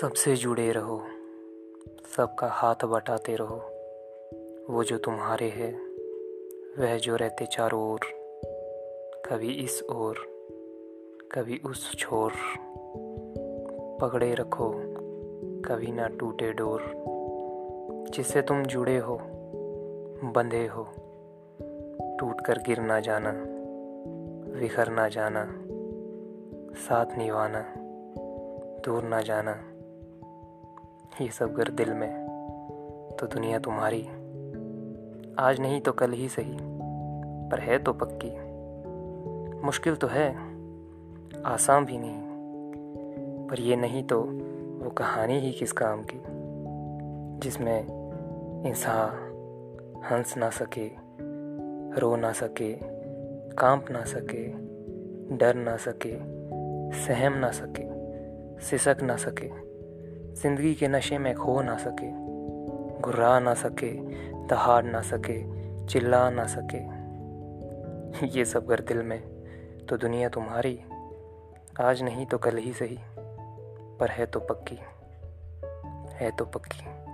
सबसे जुड़े रहो, सबका हाथ बटाते रहो। वो जो तुम्हारे है, वह जो रहते चारों ओर, कभी इस ओर कभी उस छोर। पकड़े रखो, कभी ना टूटे डोर। जिससे तुम जुड़े हो, बंधे हो, टूट कर गिर ना जाना, बिखर ना जाना, साथ निभाना, दूर ना जाना। ये सब अगर दिल में, तो दुनिया तुम्हारी। आज नहीं तो कल ही सही, पर है तो पक्की। मुश्किल तो है, आसान भी नहीं, पर ये नहीं तो वो कहानी ही किस काम की, जिसमें इंसान हंस ना सके, रो ना सके, कांप ना सके, डर ना सके, सहम ना सके, सिसक ना सके, जिंदगी के नशे में खो ना सके, घुर्रा ना सके, दहाड़ ना सके, चिल्ला ना सके। ये सब अगर दिल में, तो दुनिया तुम्हारी। आज नहीं तो कल ही सही, पर है तो पक्की, है तो पक्की।